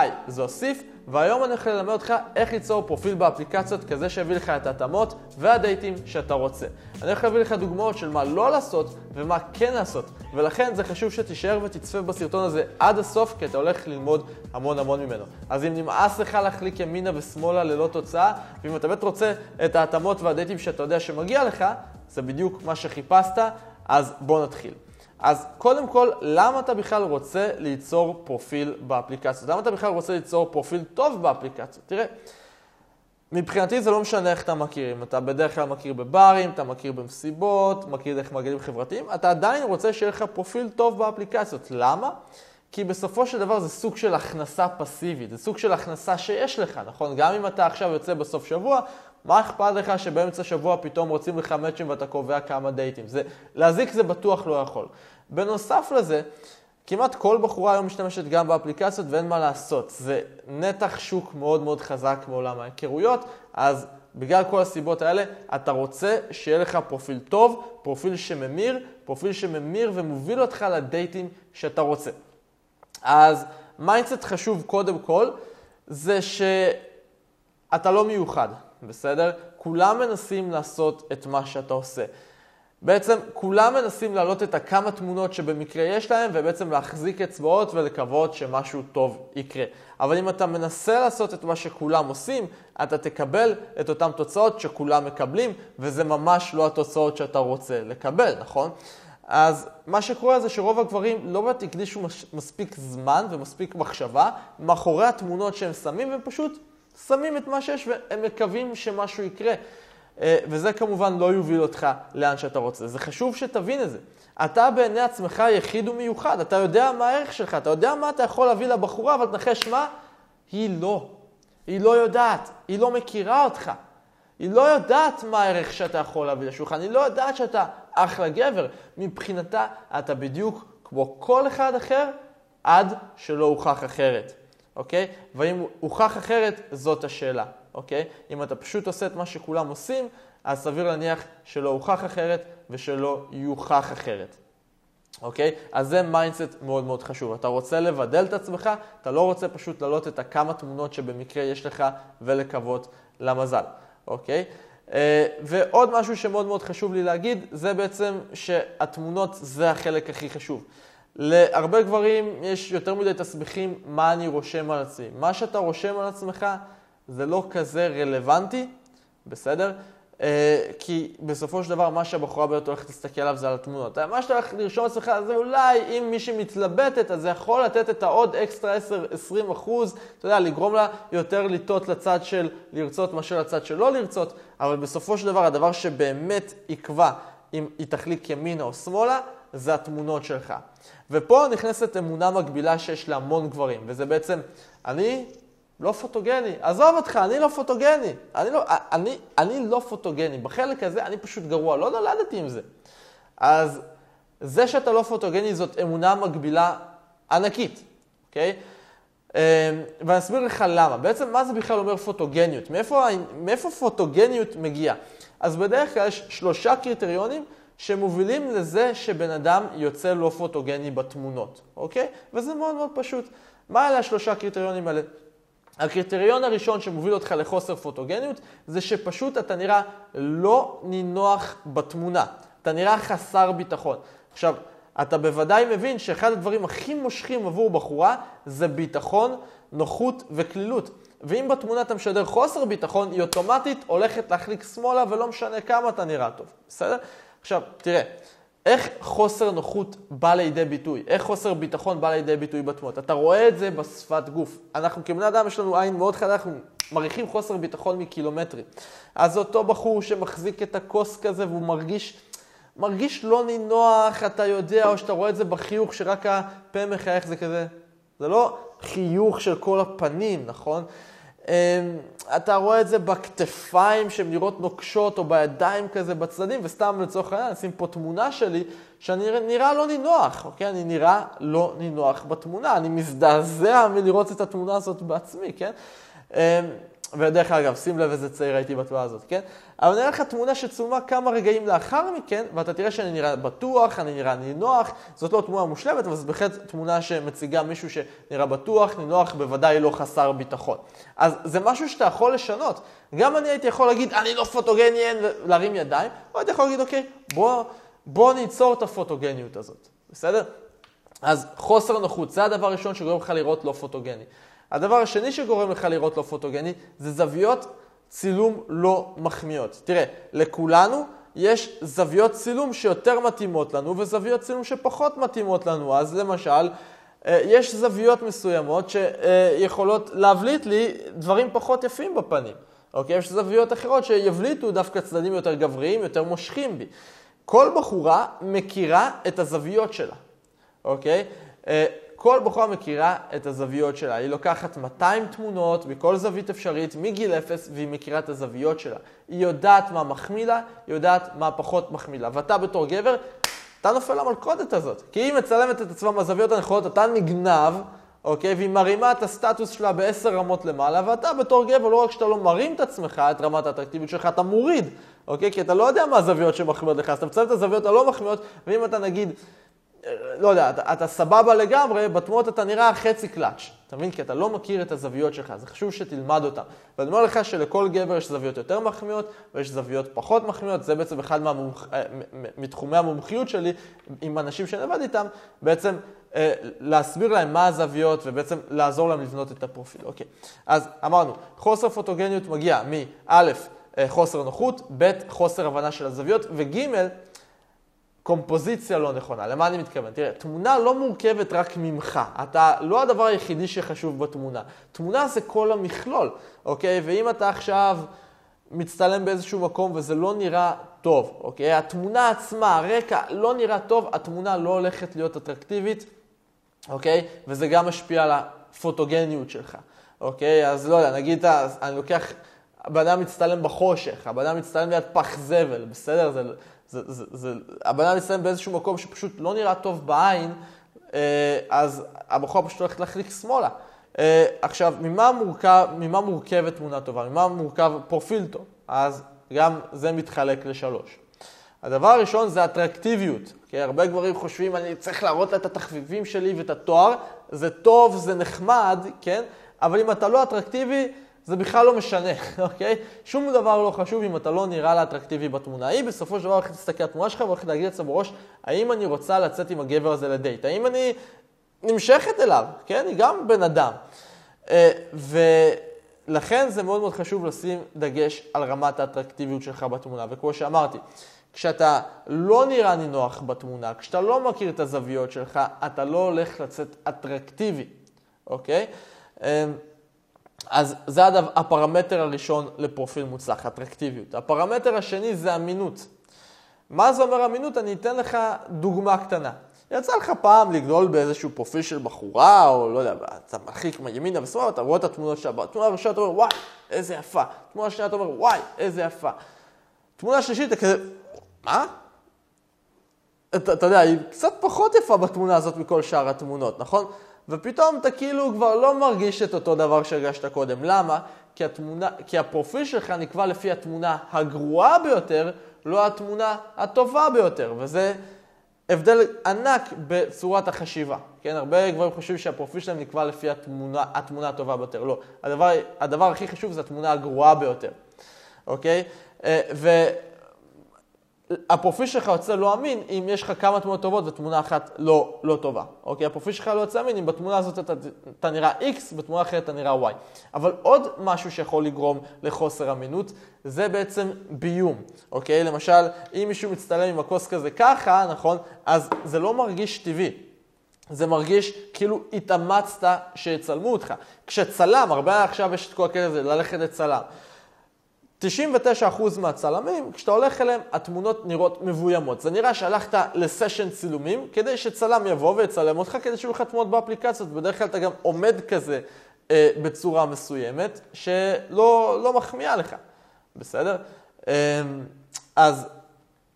היי, זה אוסיף, והיום אני הולך ללמד אותך איך ליצור פרופיל באפליקציות כזה שיביא לך את ההתאמות והדייטים שאתה רוצה. אני הולך להביא לך דוגמאות של מה לא לעשות ומה כן לעשות, ולכן זה חשוב שתישאר ותצפה בסרטון הזה עד הסוף, כי אתה הולך ללמוד המון ממנו. אז אם נמאס לך להחליק ימינה ושמאלה ללא תוצאה, ואם אתה באמת רוצה את ההתאמות והדייטים שאתה יודע שמגיע לך, זה בדיוק מה שחיפשת, אז בוא נתחיל. אז קודם כל, למה אתה בכלל רוצה ליצור פרופיל באפליקציות? למה אתה בכלל רוצה ליצור פרופיל טוב באפליקציות? תראה, מבחינתי זה לא משנה איך אתה מכיר. אם אתה בדרך כלל מכיר בברים, אתה מכיר במסיבות, מכיר דרך מעגלים חברתיים, אתה עדיין רוצה שיהיה לך פרופיל טוב באפליקציות. למה? כי בסופו של דבר זה סוג של הכנסה פסיבית, זה סוג של הכנסה שיש לך, נכון? גם אם אתה עכשיו יוצא בסוף שבוע, מה אכפת לך שבאמצע שבוע פתאום רוצים לך מאצ'ים ואתה קובע כמה דייטים? להזיק זה בטוח לא יכול. בנוסף לזה, כמעט כל בחורה היום משתמשת גם באפליקציות ואין מה לעשות. זה נתח שוק מאוד חזק מעולם ההיכרויות, אז בגלל כל הסיבות האלה, אתה רוצה שיהיה לך פרופיל טוב, פרופיל שממיר ומוביל אותך לדייטים שאתה רוצה. אז מיינדסט חשוב קודם כל, זה שאתה לא מיוחד, בסדר? כולם מנסים לעשות את מה שאתה עושה. בעצם כולם מנסים להעלות את הכמה תמונות שבמקרה יש להם, ובעצם להחזיק אצבעות ולקוות שמשהו טוב יקרה. אבל אם אתה מנסה לעשות את מה שכולם עושים, אתה תקבל את אותם תוצאות שכולם מקבלים, וזה ממש לא התוצאות שאתה רוצה לקבל, נכון? אז מה שקורה זה שרוב הגברים לא באמת הקדישו מספיק זמן ומספיק מחשבה מאחורי התמונות שהם שמים, והם פשוט שמים את מה שיש והם מקווים שמשהו יקרה. וזה כמובן לא יוביל אותך לאן שאתה רוצה. זה חשוב שתבין את זה. אתה בעיני עצמך יחיד ומיוחד, אתה יודע מה הערך שלך, אתה יודע מה אתה יכול להביא לבחורה, אבל תנחש מה? היא לא יודעת, היא לא מכירה אותך. היא לא יודעת מה הערך שאתה יכול להביא לשולחן, היא לא יודעת שאתה אחלה גבר. מבחינתה אתה בדיוק כמו כל אחד אחר עד שלא הוכח אחרת. אוקיי? ואם הוכח אחרת, זאת השאלה. אוקיי? אם אתה פשוט עושה את מה שכולם עושים, אז סביר להניח שלא הוכח אחרת ושלא יוכח אחרת. אוקיי? אז זה מיינדסט מאוד חשוב. אתה רוצה לבדל את עצמך, אתה לא רוצה פשוט לעלות את הכמה תמונות שבמקרה יש לך ולקוות למזל. אוקיי? ועוד משהו שמאוד חשוב לי להגיד, זה בעצם שהתמונות זה החלק הכי חשוב. להרבה גברים יש יותר מדי תסביכים מה אני רושם על עצמי. מה שאתה רושם על עצמך זה לא כזה רלוונטי, בסדר? כי בסופו של דבר מה שהבחורה ביותר הולכת להסתכל עליו זה על התמונות. מה שאתה הולך לרשום על עצמך זה אולי אם מישהי מתלבטת, אז זה יכול לתת את העוד אקסטרה 10-20%, אתה יודע, לגרום לה יותר לטעות לצד של לרצות מאשר לצד של לא לרצות, אבל בסופו של דבר הדבר שבאמת יקבע אם היא תחליק ימינה או שמאלה, זה התמונות שלך. ופה נכנסת אמונה מגבילה שיש להמון גברים, וזה בעצם, אני לא פוטוגני. עזוב אותך, אני לא פוטוגני. אני לא פוטוגני. בחלק הזה אני פשוט גרוע, לא נולדתי עם זה. אז זה שאתה לא פוטוגני זאת אמונה מגבילה ענקית, אוקיי? ואני אסביר לך למה. בעצם מה זה בכלל אומר פוטוגניות? מאיפה פוטוגניות מגיעה? אז בדרך כלל יש 3 קריטריונים שמובילים לזה שבן אדם יוצא לא פוטוגני בתמונות, אוקיי? וזה מאוד פשוט. מה אלה 3 קריטריונים האלה? הקריטריון הראשון שמוביל אותך לחוסר פוטוגניות זה שפשוט אתה נראה לא נינוח בתמונה. אתה נראה חסר ביטחון. עכשיו, אתה בוודאי מבין שאחד הדברים הכי מושכים עבור בחורה זה ביטחון, נוחות וקלילות. ואם בתמונה אתה משדר חוסר ביטחון, היא אוטומטית הולכת להחליק שמאלה ולא משנה כמה אתה נראה טוב. בסדר? עכשיו, תראה, איך חוסר נוחות בא לידי ביטוי? איך חוסר ביטחון בא לידי ביטוי בתמונות? אתה רואה את זה בשפת גוף. אנחנו כבני אדם יש לנו עין מאוד חדה, אנחנו מריחים חוסר ביטחון מקילומטרים. אז אותו בחור שמחזיק את הכוס כזה והוא מרגיש לא נינוח, אתה יודע, או שאתה רואה את זה בחיוך שרק הפה מחייך זה כזה. זה לא חיוך של כל הפנים, נכון? אתה רואה את זה בכתפיים שהן נראות נוקשות או בידיים כזה בצדדים, וסתם לצורך העניין, נשים פה תמונה שלי שאני נראה לא נינוח, אוקיי? אני נראה לא נינוח בתמונה, אני מזדעזע מלראות את התמונה הזאת בעצמי, כן? ודרך אגב, שים לב איזה צעיר הייתי בתנועה הזאת, כן? אבל נראה לך תמונה שצולמה כמה רגעים לאחר מכן, ואתה תראה שאני נראה בטוח, אני נראה נינוח, זאת לא תמונה מושלמת, אבל זאת בהחלט תמונה שמציגה מישהו שנראה בטוח, נינוח, בוודאי לא חסר ביטחון. אז זה משהו שאתה יכול לשנות. גם אני הייתי יכול להגיד, אני לא פוטוגניה, להרים ידיים, או הייתי יכול להגיד, אוקיי, בוא ניצור את הפוטוגניות הזאת. בסדר? אז חוסר נוחות, זה הדבר הראשון שגורם לך לראות לא פוטוגני. הדבר השני שגורם לך לראות לא פוטוגני, זה זוויות צילום לא מחמיאות. תראה, לכולנו יש זוויות צילום שיותר מתאימות לנו, וזוויות צילום שפחות מתאימות לנו. אז למשל, יש זוויות מסוימות שיכולות להבליט לי דברים פחות יפים בפנים. אוקיי? יש זוויות אחרות שיבליטו דווקא צדדים יותר גבריים, יותר מושכים בי. כל בחורה מכירה את הזוויות שלה. אוקיי? כל בחורה מכירה את הזוויות שלה. היא לוקחת 200 תמונות בכל זווית אפשרית מגיל 0 והיא מכירה את הזוויות שלה. היא יודעת מה מחמיא לה, היא יודעת מה פחות מחמיא לה. ואתה בתור גבר, אתה נופל למלכודת הזאת. כי היא מצלמת את עצמה מהזוויות הנכונות, אתה נגנב, אוקיי? והיא מרימה את הסטטוס שלה ב10 רמות למעלה, ואתה בתור גבר, לא רק שאתה לא מרים את עצמך, את רמת האטרקטיביות שלך, אתה מוריד, אוקיי? כי אתה לא יודע מה הזוויות שמחמיאות לך, אז אתה מצלם את הזוויות הלא מחמיאות, ואם אתה נגיד, לא יודע, אתה סבבה לגמרי, בתמונות אתה נראה חצי קלאץ'. אתה מבין? כי אתה לא מכיר את הזוויות שלך, זה חשוב שתלמד אותם. ואני אומר לך שלכל גבר יש זוויות יותר מחמיאות, ויש זוויות פחות מחמיאות, זה בעצם אחד מתחומי המומחיות שלי, עם אנשים שנבד איתם, בעצם להסביר להם מה הזוויות, ובעצם לעזור להם לבנות את הפרופיל. אוקיי. אז אמרנו, חוסר פוטוגניות מגיע מ-א', חוסר נוחות, ב', חוסר הבנה של הזוויות, וג', קומפוזיציה לא נכונה. למה אני מתכוון? תראה, תמונה לא מורכבת רק ממך. אתה לא הדבר היחידי שחשוב בתמונה. תמונה זה כל המכלול, אוקיי? ואם אתה עכשיו מצטלם באיזשהו מקום וזה לא נראה טוב, אוקיי? התמונה עצמה, הרקע, לא נראה טוב, התמונה לא הולכת להיות אטרקטיבית, אוקיי? וזה גם משפיע על הפוטוגניות שלך, אוקיי? אז לא יודע, נגיד, אני לוקח, הבנה מצטלם בחושך, הבנה מצטלם ליד פח זבל, בסדר? הבנה מצטלם באיזשהו מקום שפשוט לא נראה טוב בעין, אז הבחורה פשוט הולכת להחליק שמאלה. עכשיו, ממה מורכבת תמונה טובה? ממה מורכב פרופיל טוב? אז גם זה מתחלק ל3. הדבר הראשון זה אטרקטיביות. הרבה גברים חושבים, אני צריך להראות לה את התחביבים שלי ואת התואר, זה טוב, זה נחמד, כן? אבל אם אתה לא אטרקטיבי, זה בכלל לא משנה, אוקיי? שום דבר לא חשוב אם אתה לא נראה לאטרקטיבי בתמונה. היא בסופו של דבר הולכת להסתכל על התמונה שלך והולכת להגיד לעצמה בראש, האם אני רוצה לצאת עם הגבר הזה לדייט? האם אני נמשכת אליו? כן? היא גם בן אדם. ולכן זה מאוד מאוד חשוב לשים דגש על רמת האטרקטיביות שלך בתמונה. וכמו שאמרתי, כשאתה לא נראה נינוח בתמונה, כשאתה לא מכיר את הזוויות שלך, אתה לא הולך לצאת אטרקטיבי, אוקיי? אז זה הפרמטר הראשון לפרופיל מוצלח, אטרקטיביות. הפרמטר השני זה אמינות. מה זה אומר אמינות? אני אתן לך דוגמה קטנה. יצא לך פעם לגדול באיזשהו פרופיל של בחורה, או לא יודע, אתה מרחיק מימינה ושמאלה, אתה רואה את התמונות שלה. תמונה ראשונה אתה אומר, וואי, איזה יפה. תמונה שנייה אתה אומר, וואי, איזה יפה. תמונה שלישית, אתה כזה, מה? אתה יודע, היא קצת פחות יפה בתמונה הזאת מכל שאר התמונות, נכון? ופתאום אתה כאילו כבר לא מרגיש את אותו דבר שהרגשת קודם. למה? כי הפרופיל שלך נקבע לפי התמונה הגרועה ביותר, לא התמונה הטובה ביותר. וזה הבדל ענק בצורת החשיבה. כן? הרבה גברים חושבים שהפרופיל שלהם נקבע לפי התמונה הטובה ביותר. לא. הדבר הכי חשוב זה התמונה הגרועה ביותר. אוקיי? הפרופיל שלך יוצא לא אמין אם יש לך כמה תמונות טובות ותמונה אחת לא טובה. אוקיי? הפרופיל שלך לא יוצא אמין אם בתמונה הזאת אתה נראה X, בתמונה אחרת אתה נראה Y. אבל עוד משהו שיכול לגרום לחוסר אמינות, זה בעצם ביום. אוקיי? למשל, אם מישהו מצטלם עם הכוס כזה ככה, נכון? אז זה לא מרגיש טבעי. זה מרגיש כאילו התאמצת שיצלמו אותך. כשצלם, הרבה עכשיו יש את כל כזה, ללכת לצלם. 99% מהצלמים, כשאתה הולך אליהם, התמונות נראות מבוימות. זה נראה שהלכת לסשן צילומים, כדי שצלם יבוא ויצלם אותך, כדי שיהיו לך תמונות באפליקציות. בדרך כלל אתה גם עומד כזה בצורה מסוימת, שלא מחמיאה לך. בסדר? אז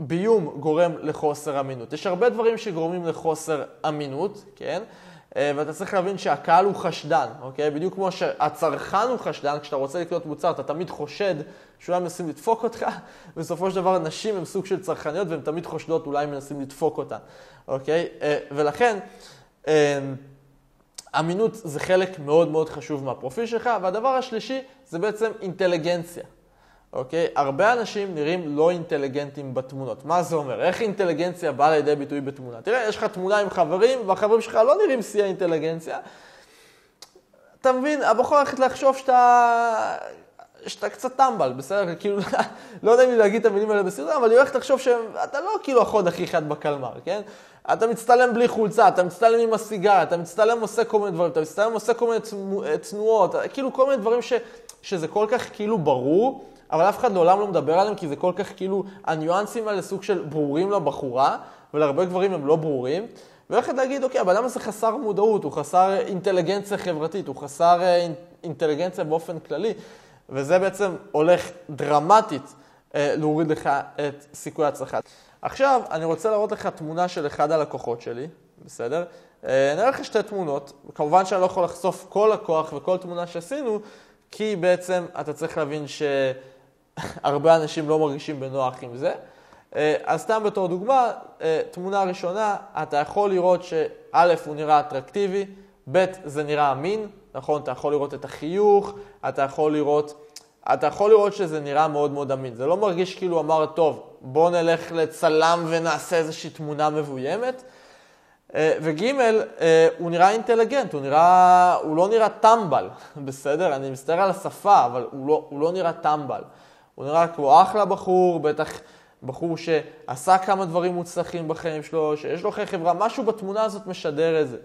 ביום גורם לחוסר אמינות. יש הרבה דברים שגורמים לחוסר אמינות, כן? ואתה צריך להבין שהקהל הוא חשדן, אוקיי? בדיוק כמו שהצרכן הוא חשדן, כשאתה רוצה לקנות מוצר, אתה תמיד חושד שאולי מנסים לדפוק אותך. בסופו של דבר, נשים הם סוג של צרכניות, והן תמיד חושדות, אולי מנסים לדפוק אותן, אוקיי? ולכן, אמינות זה חלק מאוד מאוד חשוב מהפרופיל שלך, והדבר השלישי זה בעצם אינטליגנציה. אוקיי? הרבה אנשים נראים לא אינטליגנטים בתמונות. מה זה אומר? איך אינטליגנציה באה לידי ביטוי בתמונה? תראה, יש לך תמונה עם חברים, והחברים שלך לא נראים שיא אינטליגנציה. אתה מבין, הבחור הולכת לחשוב שאתה קצת טמבל, בסדר? כאילו, לא יודע אם להגיד את המילים האלה בסדר, אבל היא הולכת לחשוב שאתה לא כאילו החוד הכי חד בקלמר, כן? אתה מצטלם בלי חולצה, אתה מצטלם עם הסיגר, אתה מצטלם עושה כל מיני דברים, אתה מצטלם עושה כל מיני תנועות, כאילו כל מיני דברים שזה כל כך כאילו ברור, אבל אף אחד לעולם לא מדבר עליהם, כי זה כל כך כאילו, הניואנסים האלה סוג של ברורים לבחורה, ולהרבה גברים הם לא ברורים, והולכת להגיד, אוקיי, אבל למה זה חסר מודעות, הוא חסר אינטליגנציה חברתית, הוא חסר אינטליגנציה באופן כללי, וזה בעצם הולך דרמטית להוריד לך את סיכוי ההצלחה. עכשיו, אני רוצה להראות לך תמונה של אחד הלקוחות שלי, בסדר? נראה לך שתי תמונות, כמובן שאני לא יכול לחשוף כל לקוח וכל תמונה שעשינו, כי בעצם אתה צריך להבין שהרבה אנשים לא מרגישים בנוח עם זה. אז סתם בתור דוגמה, תמונה ראשונה, אתה יכול לראות שא' הוא נראה אטרקטיבי, ב' זה נראה אמין, נכון? אתה יכול לראות את החיוך, אתה יכול לראות שזה נראה מאוד מאוד אמין. זה לא מרגיש כאילו אמר, טוב, בוא נלך לצלם ונעשה איזושהי תמונה מבוימת. וג' הוא נראה אינטליגנט, הוא לא נראה טמבל, בסדר? אני מסתכל על השפה, אבל הוא לא נראה טמבל. הוא נראה כמו אחלה בחור, בטח בחור שעשה כמה דברים מוצלחים בחיים שלו, שיש לו חיי חברה, משהו בתמונה הזאת משדר את זה.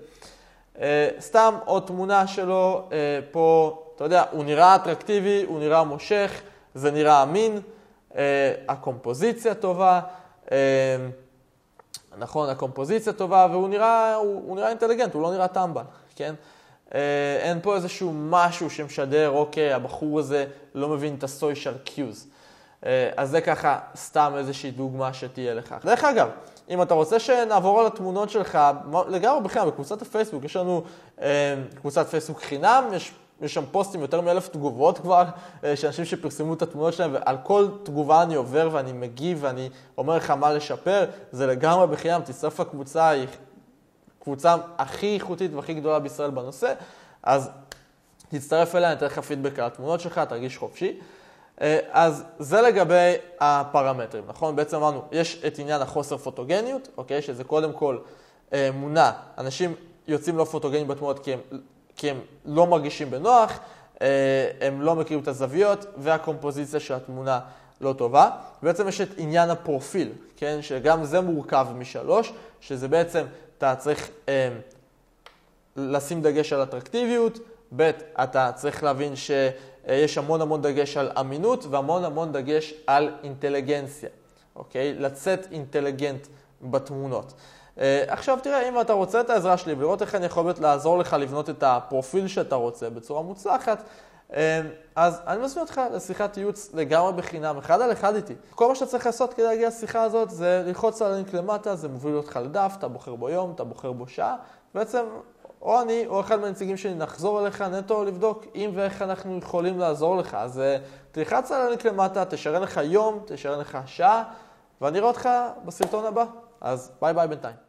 סתם עוד תמונה שלו פה, אתה יודע, הוא נראה אטרקטיבי, הוא נראה מושך, זה נראה אמין, הקומפוזיציה טובה, נכון, הקומפוזיציה טובה, והוא נראה, הוא נראה אינטליגנט, הוא לא נראה טמבל, כן? אין פה איזשהו משהו שמשדר, אוקיי, הבחור הזה לא מבין את ה-social cues. אז זה ככה סתם איזושהי דוגמה שתהיה לך. דרך אגב, אם אתה רוצה שנעבור על התמונות שלך, לגמרי בכלל, בקבוצת הפייסבוק, יש לנו קבוצת פייסבוק חינם, יש שם פוסטים, יותר מ-1,000 תגובות כבר, של אנשים שפרסמו את התמונות שלהם, ועל כל תגובה אני עובר ואני מגיב ואני אומר לך מה לשפר, זה לגמרי בחינם, תצטרף לקבוצה, היא קבוצה הכי איכותית והכי גדולה בישראל בנושא, אז תצטרף אליה, אני אתן לך פידבק על התמונות שלך, תרגיש חופשי. אז זה לגבי הפרמטרים, נכון? בעצם אמרנו, יש את עניין החוסר פוטוגניות, אוקיי? שזה קודם כל מונע, אנשים יוצאים לא פוטוגניים בתמונות כי הם לא מרגישים בנוח, הם לא מכירים את הזוויות, והקומפוזיציה של התמונה לא טובה. בעצם יש את עניין הפרופיל, כן? שגם זה מורכב משלוש, שזה בעצם, אתה צריך לשים דגש על אטרקטיביות, ב' אתה צריך להבין שיש המון המון דגש על אמינות, והמון המון דגש על אינטליגנציה, אוקיי? לצאת אינטליגנט בתמונות. עכשיו תראה, אם אתה רוצה את העזרה שלי ולראות איך אני יכול לעזור לך לבנות את הפרופיל שאתה רוצה בצורה מוצלחת, אז אני מזמין אותך לשיחת ייעוץ לגמרי בחינם, אחד על אחד איתי. כל מה שאתה צריך לעשות כדי להגיע לשיחה הזאת זה ללחוץ על הלינק למטה, זה מוביל אותך לדף, אתה בוחר בו יום, אתה בוחר בו שעה, בעצם או אני או אחד מהנציגים שלי נחזור אליך נטו לבדוק אם ואיך אנחנו יכולים לעזור לך. אז תלחץ על הלינק למטה, תשאר לך יום, תשאר לך שעה, ואני רואה אותך בסרטון הבא. אז ביי ביי בינתיים.